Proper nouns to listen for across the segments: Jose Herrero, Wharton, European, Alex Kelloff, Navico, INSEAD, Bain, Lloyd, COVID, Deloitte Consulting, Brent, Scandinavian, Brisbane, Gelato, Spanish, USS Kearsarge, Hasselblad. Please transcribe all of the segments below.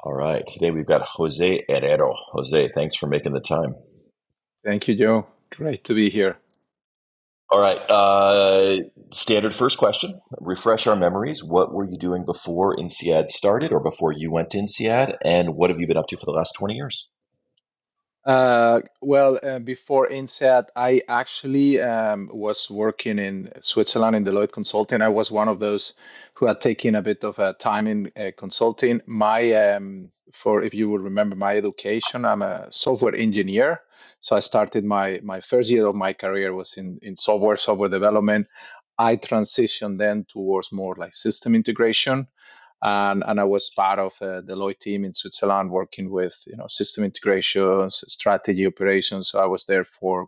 All right. Today we've got Jose Herrero. Jose, thanks for making the time. Thank you, Joe. Great to be here. All right. Standard first question. Refresh our memories. What were you doing before INSEAD started or before you went to INSEAD? And what have you been up to for the last 20 years? Before INSEAD, I actually was working in Switzerland in Deloitte Consulting. I was one of those who had taken a bit of time in consulting. If you will remember my education, I'm a software engineer. So I started my first year of my career was in software development. I transitioned then towards more like system integration. And I was part of the Lloyd team in Switzerland working with, system integrations, strategy operations. So I was there for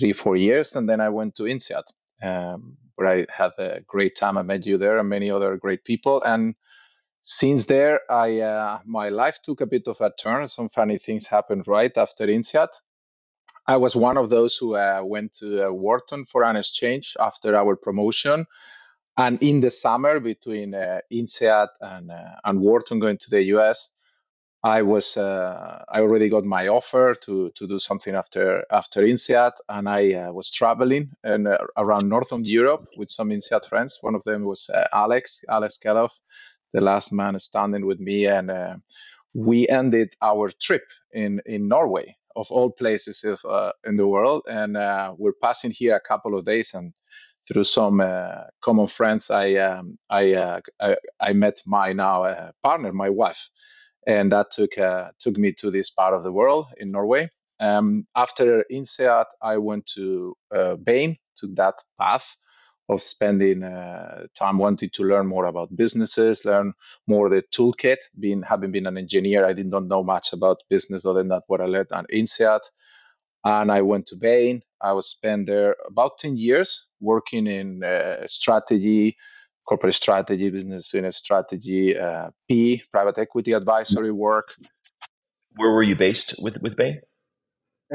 3-4 years. And then I went to INSEAD, where I had a great time. I met you there and many other great people. And since there, my life took a bit of a turn. Some funny things happened right after INSEAD. I was one of those who went to Wharton for an exchange after our promotion. And in the summer between INSEAD and Wharton going to the US, I already got my offer to do something after INSEAD, and I was traveling and around northern Europe with some INSEAD friends. One of them was Alex Kelloff, the last man standing with me, and we ended our trip in Norway, of all places in the world, and we're passing here a couple of days and. Through some common friends, I met my now partner, my wife, and that took me to this part of the world in Norway. After INSEAD, I went to Bain, took that path of spending time wanting to learn more about businesses, learn more the toolkit. Having been an engineer, I did not know much about business other than that what I learned at INSEAD. And I went to Bain. I was spent there about 10 years working in strategy, corporate strategy, business unit strategy, private equity advisory work. Where were you based with Bain?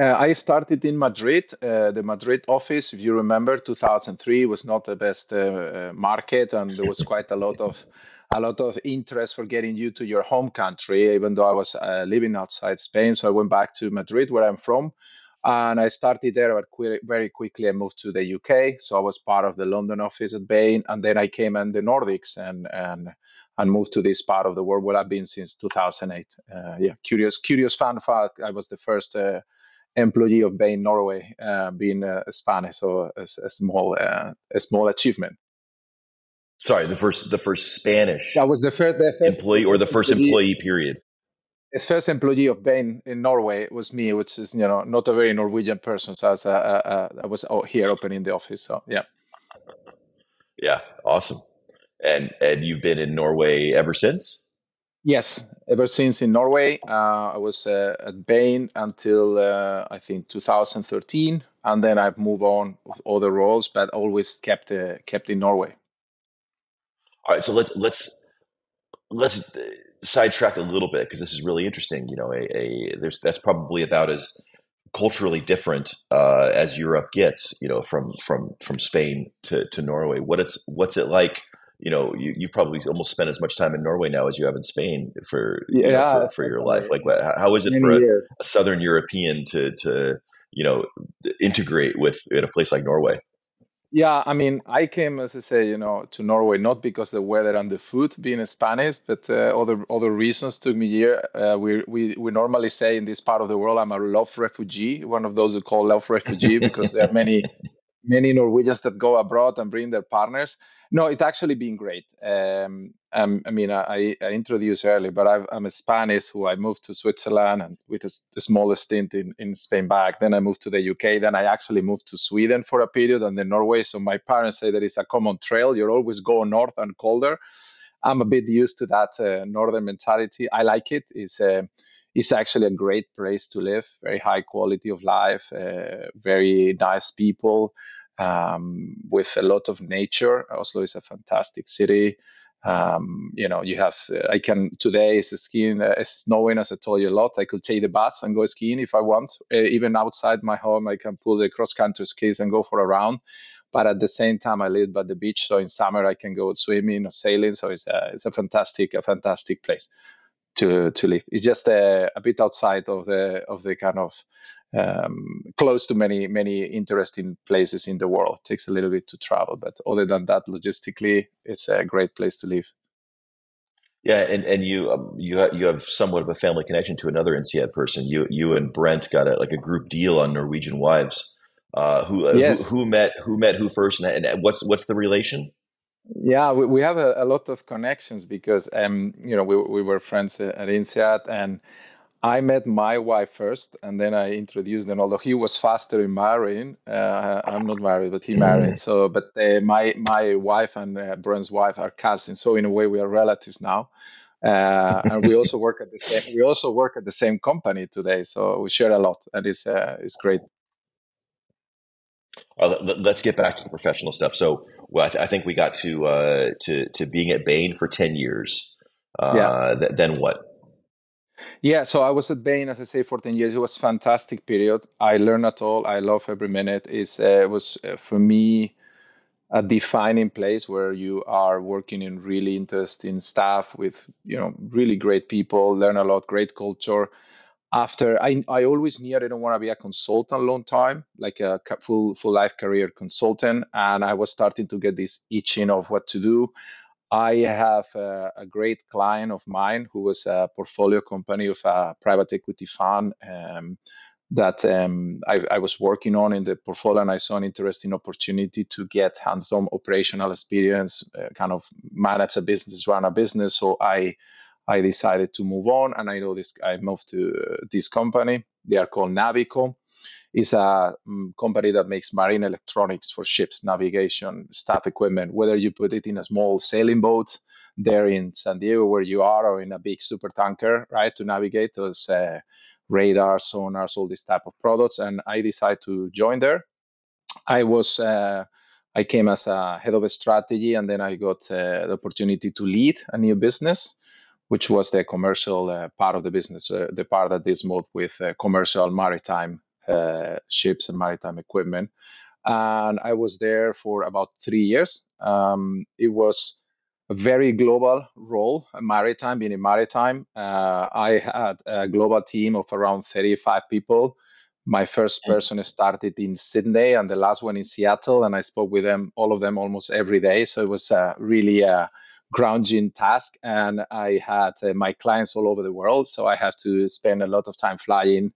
I started in Madrid, the Madrid office. If you remember, 2003 was not the best market, and there was quite a lot of interest for getting you to your home country, even though I was living outside Spain. So I went back to Madrid, where I'm from. And I started there, but very quickly I moved to the UK. So I was part of the London office at Bain. And then I came in the Nordics and moved to this part of the world where I've been since 2008. Curious fun fact, I was the first employee of Bain Norway, being Spanish, so a small achievement. Sorry, the first Spanish. That was the first employee, or the first employee period. The first employee of Bain in Norway was me, which is not a very Norwegian person. So I was here opening the office. So yeah, awesome. And you've been in Norway ever since? Yes, ever since in Norway. I was at Bain until I think 2013, and then I've moved on with other roles, but always kept in Norway. All right, so let's sidetrack a little bit, because this is really interesting. That's probably about as culturally different as Europe gets. From Spain to Norway. What's it like? You've probably almost spent as much time in Norway now as you have in Spain for your life. Like, how is it for a Southern European to integrate in a place like Norway? Yeah, I mean, I came, as I say, to Norway, not because of the weather and the food being Spanish, but other reasons took me here. We normally say in this part of the world, I'm a love refugee, one of those who call love refugee, because there are many Norwegians that go abroad and bring their partners. No, it's actually been great. I introduced early, but I'm a Spanish who I moved to Switzerland and with a smaller stint in Spain back. Then I moved to the UK. Then I actually moved to Sweden for a period and then Norway. So my parents say that it's a common trail. You always go north and colder. I'm a bit used to that northern mentality. I like it. It's actually a great place to live, very high quality of life, very nice people, with a lot of nature. Oslo is a fantastic city. Today it's skiing, snowing, as I told you a lot. I could take the bus and go skiing if I want. Even outside my home, I can pull the cross-country skis and go for a round. But at the same time, I live by the beach. So in summer, I can go swimming or sailing. So it's a fantastic place. to live. It's just a bit outside of the kind of close to many interesting places in the world. It takes a little bit to travel, but other than that, logistically, it's a great place to live. Yeah, and you have somewhat of a family connection to another INSEAD person. You and Brent got a group deal on Norwegian wives. Yes. Who met who first, and what's the relation? Yeah, we have a lot of connections because we were friends at INSEAD, and I met my wife first, and then I introduced them. Although he was faster in marrying, I'm not married, but he married. So, but my wife and Brent's wife are cousins, so in a way we are relatives now, and we also work at the same. We also work at the same company today, so we share a lot, and it's great. Let's get back to the professional stuff. So, well, I think we got to being at Bain for 10 years. Yeah. Then what? Yeah. So I was at Bain, as I say, for 10 years. It was a fantastic period. I learned at all. I love every minute. It was for me a defining place where you are working in really interesting stuff with really great people, learn a lot, great culture. After I always knew I didn't want to be a consultant long time, like a full life career consultant, and I was starting to get this itching of what to do. I have a great client of mine who was a portfolio company of a private equity fund that I was working on in the portfolio, and I saw an interesting opportunity to get hands-on operational experience, kind of manage a business, run a business. So I decided to move on, and I know this. I moved to this company. They are called Navico. It's a company that makes marine electronics for ships, navigation, staff equipment. Whether you put it in a small sailing boat there in San Diego, where you are, or in a big super tanker, right, to navigate those radars, sonars, all these type of products. And I decided to join there. I came as a head of strategy, and then I got the opportunity to lead a new business, which was the commercial part of the business, the part that is more with commercial maritime ships and maritime equipment. And I was there for about 3 years. It was a very global role, maritime, being in maritime. I had a global team of around 35 people. My first person started in Sydney and the last one in Seattle, and I spoke with them, all of them, almost every day. So it was really a grounding task, and I had my clients all over the world, so I have to spend a lot of time flying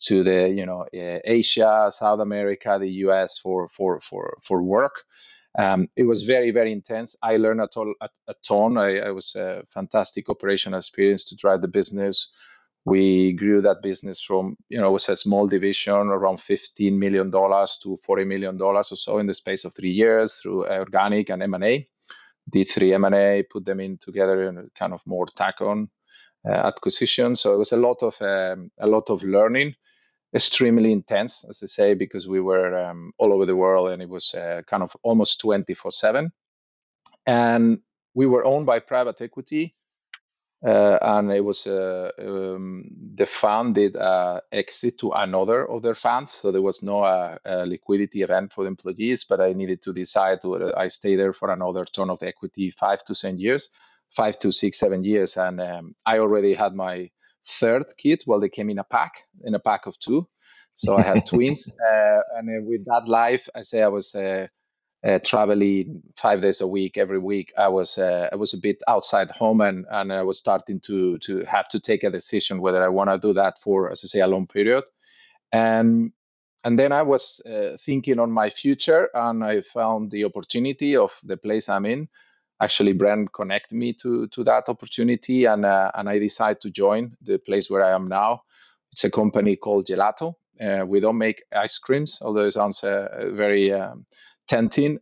to the Asia, South America, the US for work. It was very, very intense. I learned a ton. I was a fantastic operational experience to drive the business. We grew that business from it was a small division, around $15 million to $40 million or so in the space of 3 years through organic and M&A. Did 3 M&A, put them in together in kind of more tack-on acquisition. So it was a lot of learning, extremely intense, as I say, because we were all over the world, and it was kind of almost 24/7. And we were owned by private equity, and it was the fund did exit to another of their funds, so there was no liquidity event for the employees, but I needed to decide whether I stay there for another turn of equity 5 to 7 years, 5 to 6, 7 years, and I already had my third kid. Well, they came in a pack of two, so I had twins, and with that life, I say I was traveling 5 days a week, every week. I was a bit outside home, and I was starting to have to take a decision whether I want to do that for, as I say, a long period. And then I was thinking on my future, and I found the opportunity of the place I'm in. Actually, Brent connected me to that opportunity, and I decided to join the place where I am now. It's a company called Gelato. We don't make ice creams, although it sounds very tempting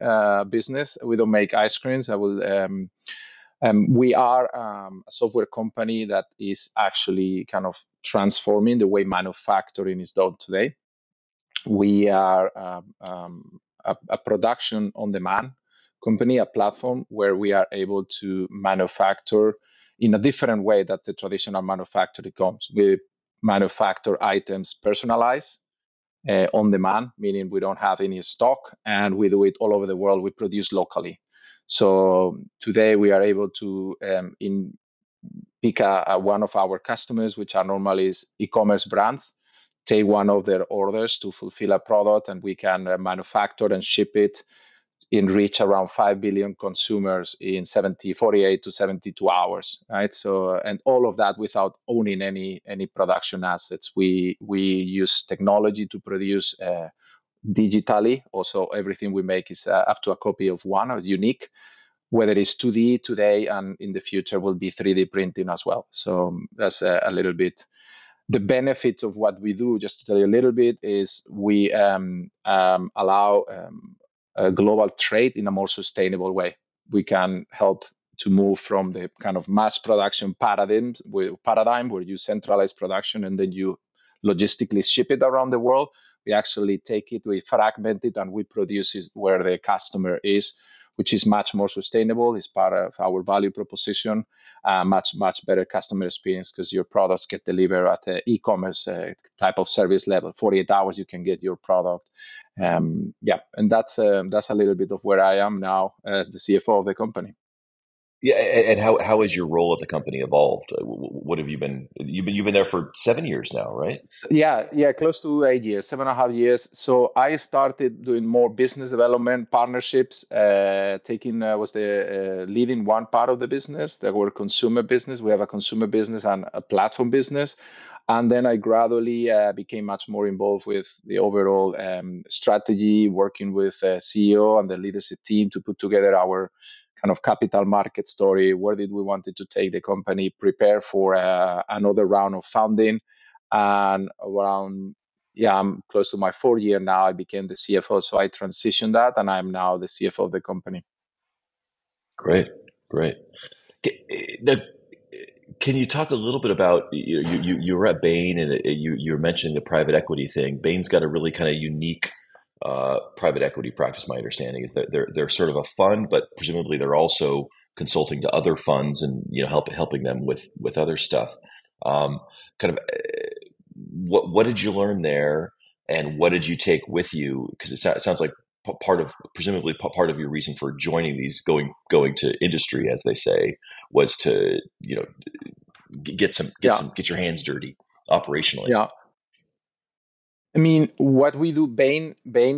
business. We don't make ice creams. We are a software company that is actually kind of transforming the way manufacturing is done today. We are a production on demand company, a platform where we are able to manufacture in a different way that the traditional manufacturing comes. We manufacture items personalized, on demand, meaning we don't have any stock, and we do it all over the world. We produce locally. So today we are able to, in pick one of our customers, which are normally e-commerce brands, take one of their orders to fulfill a product, and we can manufacture and ship it in reach around 5 billion consumers in 48 to 72 hours, right? So, and all of that without owning any production assets. We use technology to produce digitally. Also, everything we make is up to a copy of one or unique, whether it's 2D today and in the future will be 3D printing as well. So that's a little bit the benefits of what we do. Just to tell you a little bit is we allow global trade in a more sustainable way. We can help to move from the kind of mass production paradigm where you centralize production and then you logistically ship it around the world. We actually take it, we fragment it, and we produce it where the customer is, which is much more sustainable. It's part of our value proposition, much better customer experience because your products get delivered at the e-commerce type of service level. 48 hours, you can get your product. And that's a little bit of where I am now as the CFO of the company. Yeah, and how has your role at the company evolved? What have you been? You've been there for 7 years now, right? Yeah, close to 8 years, 7.5 years. So I started doing more business development, partnerships. Was leading one part of the business. There were consumer business. We have a consumer business and a platform business. And then I gradually became much more involved with the overall strategy, working with CEO and the leadership team to put together our kind of capital market story. Where did we wanted to take the company? Prepare for another round of funding. And around, I'm close to my 4th year now. I became the CFO, so I transitioned that, and I'm now the CFO of the company. Great. Can you talk a little bit about, you were at Bain and you were mentioning the private equity thing. Bain's got a really kind of unique private equity practice. My understanding is that they're sort of a fund, but presumably they're also consulting to other funds and helping them with other stuff. What did you learn there, and what did you take with you? Because it sounds like presumably part of your reason for joining these, going to industry, as they say, was to get your hands dirty operationally. Yeah, I mean, what we do, Bain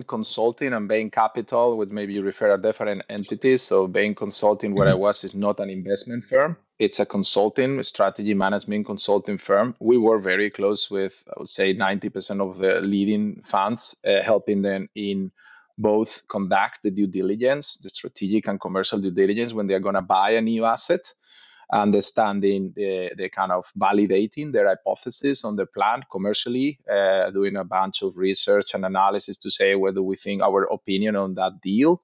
Consulting and Bain Capital, would maybe refer to different entities. So Bain Consulting, where I was, is not an investment firm; it's a consulting, strategy management consulting firm. We were very close with, I would say, 90% of the leading funds, helping them in both conduct the due diligence, the strategic and commercial due diligence when they're going to buy a new asset, understanding the kind of validating their hypothesis on the plan commercially, doing a bunch of research and analysis to say whether we think our opinion on that deal.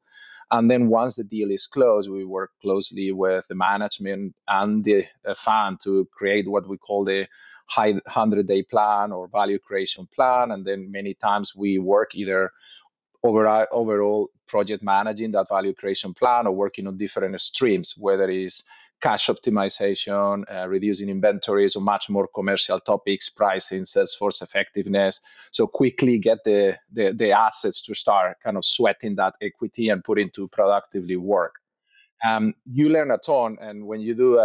And then once the deal is closed, we work closely with the management and the fund to create what we call the 100-day plan or value creation plan. And then many times we work either overall project managing that value creation plan or working on different streams, whether it is cash optimization, reducing inventories, or much more commercial topics, pricing, sales force effectiveness. So quickly get the assets to start kind of sweating that equity and put into productively work. You learn a ton, and when you do,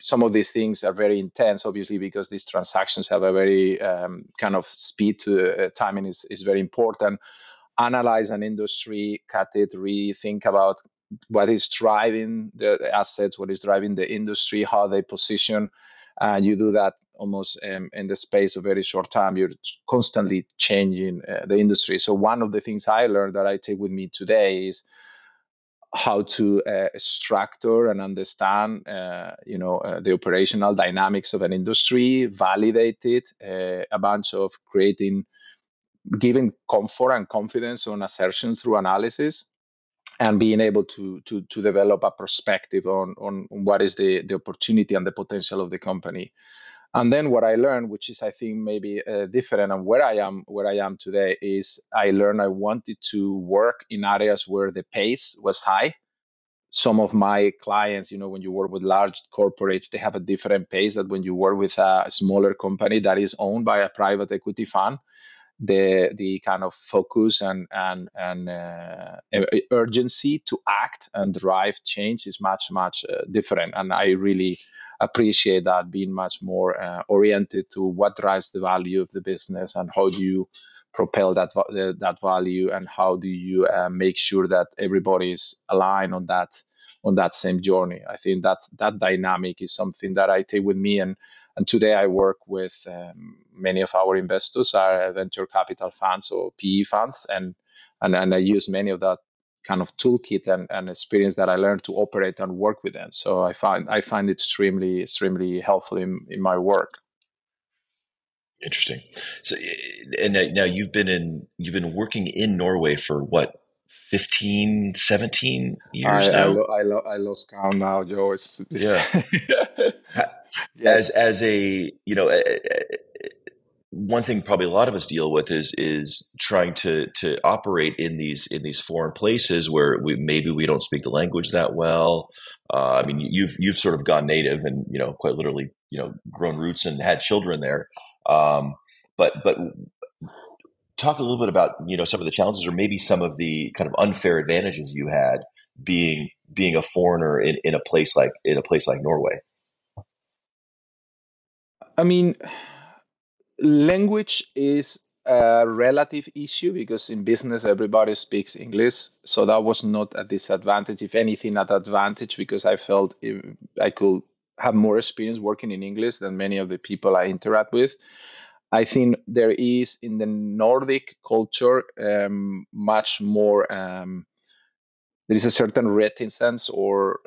some of these things are very intense, obviously, because these transactions have a very kind of speed to timing is very important. Analyze an industry, cut it, rethink about what is driving the assets, what is driving the industry, how they position. You do that almost in the space of very short time. You're constantly changing the industry. So one of the things I learned that I take with me today is how to structure and understand, the operational dynamics of an industry, validate it, a bunch of giving comfort and confidence on assertion through analysis, and being able to develop a perspective on what is the opportunity and the potential of the company. And then what I learned, which is I think maybe different and where I am today, is I learned I wanted to work in areas where the pace was high. Some of my clients, when you work with large corporates, they have a different pace than when you work with a smaller company that is owned by a private equity fund. The kind of focus and urgency to act and drive change is much different, and I really appreciate that, being much more oriented to what drives the value of the business and how do you propel that value and how do you make sure that everybody is aligned on that same journey. I think that dynamic is something that I take with me, and today I work with many of our investors are venture capital funds or PE funds, and I use many of that kind of toolkit and experience that I learned to operate and work with them. So I find it extremely helpful in my work. Interesting. So and now you've been working in Norway for what, 15, 17 years now? I lost count now, Joe. One thing probably a lot of us deal with is trying to operate in these foreign places where maybe we don't speak the language that well. I mean, you've sort of gone native and quite literally grown roots and had children there. But talk a little bit about some of the challenges or maybe some of the kind of unfair advantages you had being a foreigner in a place like Norway. I mean, language is a relative issue because in business, everybody speaks English. So that was not a disadvantage, if anything, an advantage, because I felt I could have more experience working in English than many of the people I interact with. I think there is in the Nordic culture much more there is a certain reticence or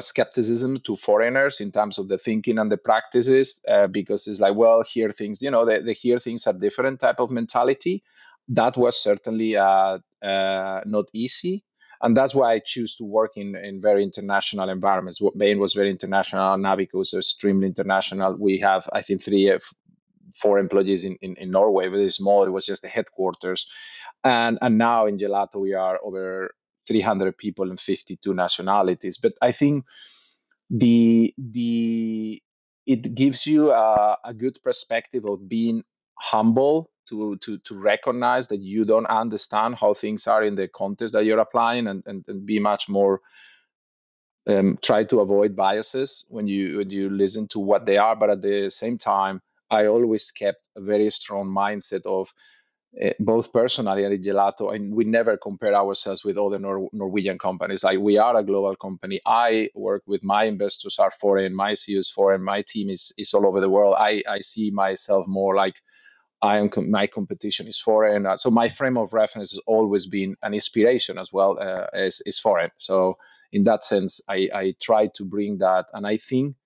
skepticism to foreigners in terms of the thinking and the practices because it's like, well, here things they hear things are different type of mentality. That was certainly not easy, and that's why I choose to work in very international environments. Bain was very international. Navico was extremely international. We have, I think, 3-4 employees in Norway, but it's small. It was just the headquarters, and now in Gelato we are over 300 people and 52 nationalities. But I think it gives you a good perspective of being humble to recognize that you don't understand how things are in the context that you're applying, and be much more try to avoid biases when you listen to what they are. But at the same time, I always kept a very strong mindset of both personally and Gelato, and we never compare ourselves with other Norwegian companies. Like, we are a global company. I work with my investors are foreign, my CEO is foreign, my team is all over the world. I see myself more like my competition is foreign. So my frame of reference has always been an inspiration as well as foreign. So in that sense, I try to bring that, and I think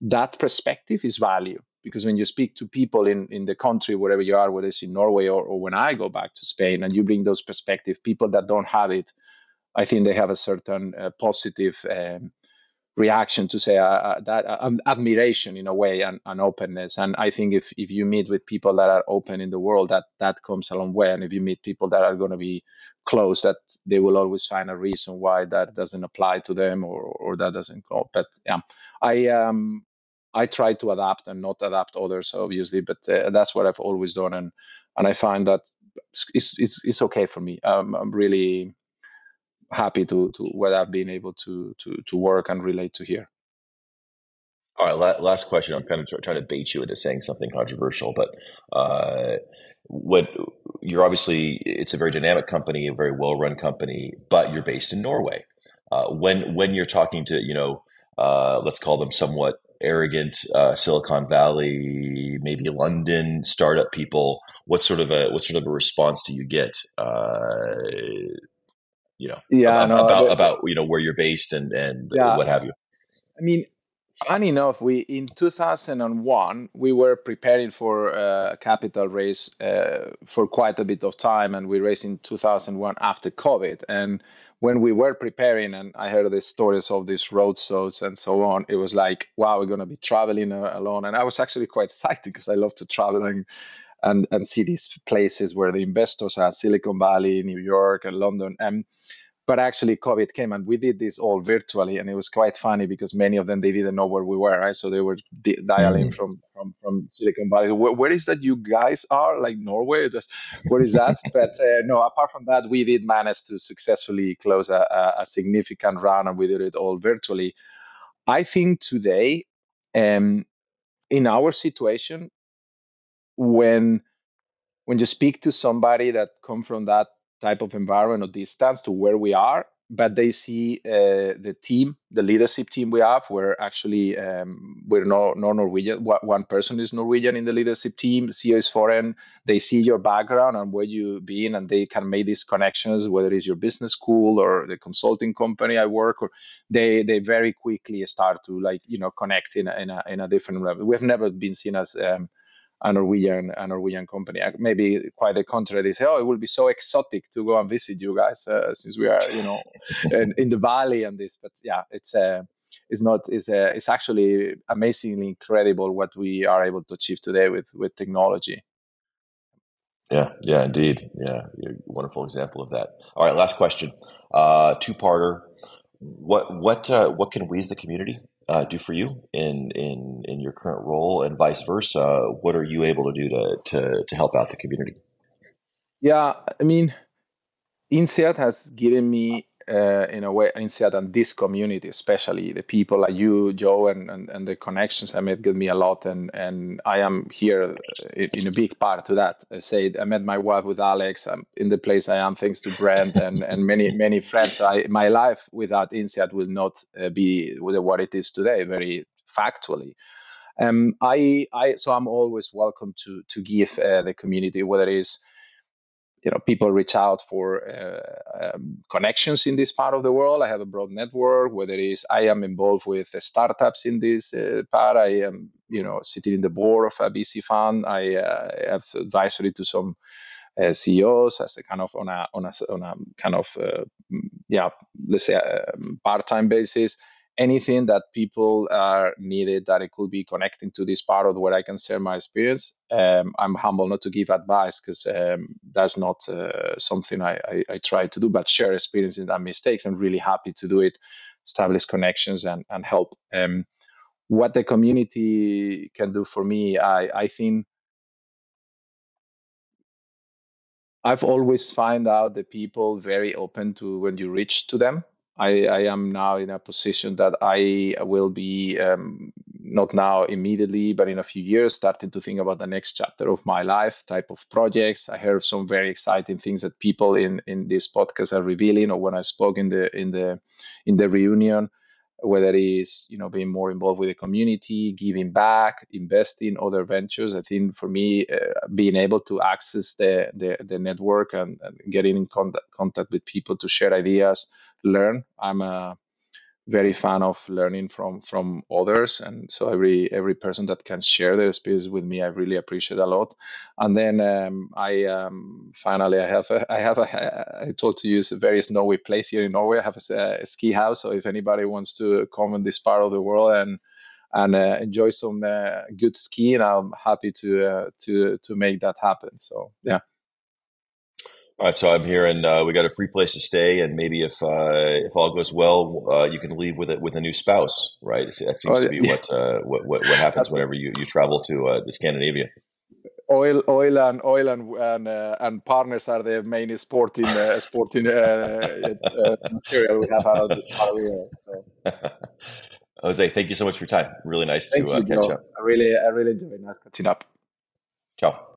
that perspective is value. Because when you speak to people in the country, wherever you are, whether it's in Norway or when I go back to Spain, and you bring those perspectives, people that don't have it, I think they have a certain positive reaction to say admiration in a way and openness. And I think if you meet with people that are open in the world, that comes a long way. And if you meet people that are going to be closed, that they will always find a reason why that doesn't apply to them or that doesn't go. But yeah, I try to adapt and not adapt others, obviously, but that's what I've always done, and I find that it's okay for me. I'm really happy to what I've been able to work and relate to here. All right, last question. I'm kind of trying to bait you into saying something controversial, but it's a very dynamic company, a very well-run company, but you're based in Norway. When you're talking to let's call them somewhat arrogant Silicon Valley, maybe London startup people, what sort of a response do you get? About where you're based and what have you. I mean, funny enough, in 2001 we were preparing for a capital raise for quite a bit of time, and we raised in 2001 after COVID. And when we were preparing, and I heard the stories of these road shows and so on, it was like, wow, we're going to be traveling alone. And I was actually quite excited because I love to travel and see these places where the investors are, Silicon Valley, New York, and London. But actually, COVID came, and we did this all virtually, and it was quite funny because many of them, they didn't know where we were, right? So they were dialing from Silicon Valley. Where is that you guys are? Like Norway? Where is that? But no, apart from that, we did manage to successfully close a significant round, and we did it all virtually. I think today In our situation, when you speak to somebody that come from that type of environment or distance to where we are, but they see the team, the leadership team we have, where actually we're no Norwegian. One person is Norwegian in the leadership team, the CEO is foreign. They see your background and where you've been, and they can make these connections, whether it's your business school or the consulting company I work, or they very quickly start to connect in a different level. We've never been seen as a Norwegian company. Maybe quite the contrary. They say, "Oh, it will be so exotic to go and visit you guys, since we are, in the valley and this." But yeah, it's actually amazingly incredible what we are able to achieve today with technology. Yeah, indeed. Yeah, you're a wonderful example of that. All right, last question, two-parter. What can we as the community do for you in your current role, and vice versa? What are you able to do to help out the community? Yeah, I mean, INSEAD has given me, in a way, INSEAD and this community, especially the people like you, Joe, and the connections I made, give me a lot, and I am here in a big part to that. I met my wife with Alex. I'm in the place I am thanks to Brent and many friends. My life without INSEAD will not be what it is today, very factually. So I'm always welcome to give the community, whether it is people reach out for connections in this part of the world. I have a broad network, whether it is I am involved with startups in this part. I am, sitting in the board of a VC fund. I have advisory to some CEOs as a kind of on a part-time basis. Anything that people are needed that it could be connecting to this part of where I can share my experience. I'm humble not to give advice because that's not something I try to do, but share experiences and mistakes. I'm really happy to do it, establish connections and help. What the community can do for me, I think I've always find out the people very open to when you reach to them. I am now in a position that I will be, not now immediately, but in a few years, starting to think about the next chapter of my life, type of projects. I heard some very exciting things that people in this podcast are revealing, or when I spoke in the reunion, whether it is, being more involved with the community, giving back, investing, other ventures. I think for me, being able to access the network and getting in contact with people to share ideas, learn. I'm a very fan of learning from others, and so every person that can share their experience with me, I really appreciate a lot. And then I told to use a very snowy place here in Norway. I have a ski house, so if anybody wants to come in this part of the world and enjoy some good skiing, I'm happy to make that happen. So yeah. All right, so I'm here, and we got a free place to stay, and maybe if all goes well, you can leave with a new spouse, right? That seems to be what happens whenever you travel to the Scandinavia. Oil and partners are the main sporting material we have out of this part. So. Jose, thank you so much for your time. Really nice to catch up. I really enjoyed it. Nice catching up. Ciao.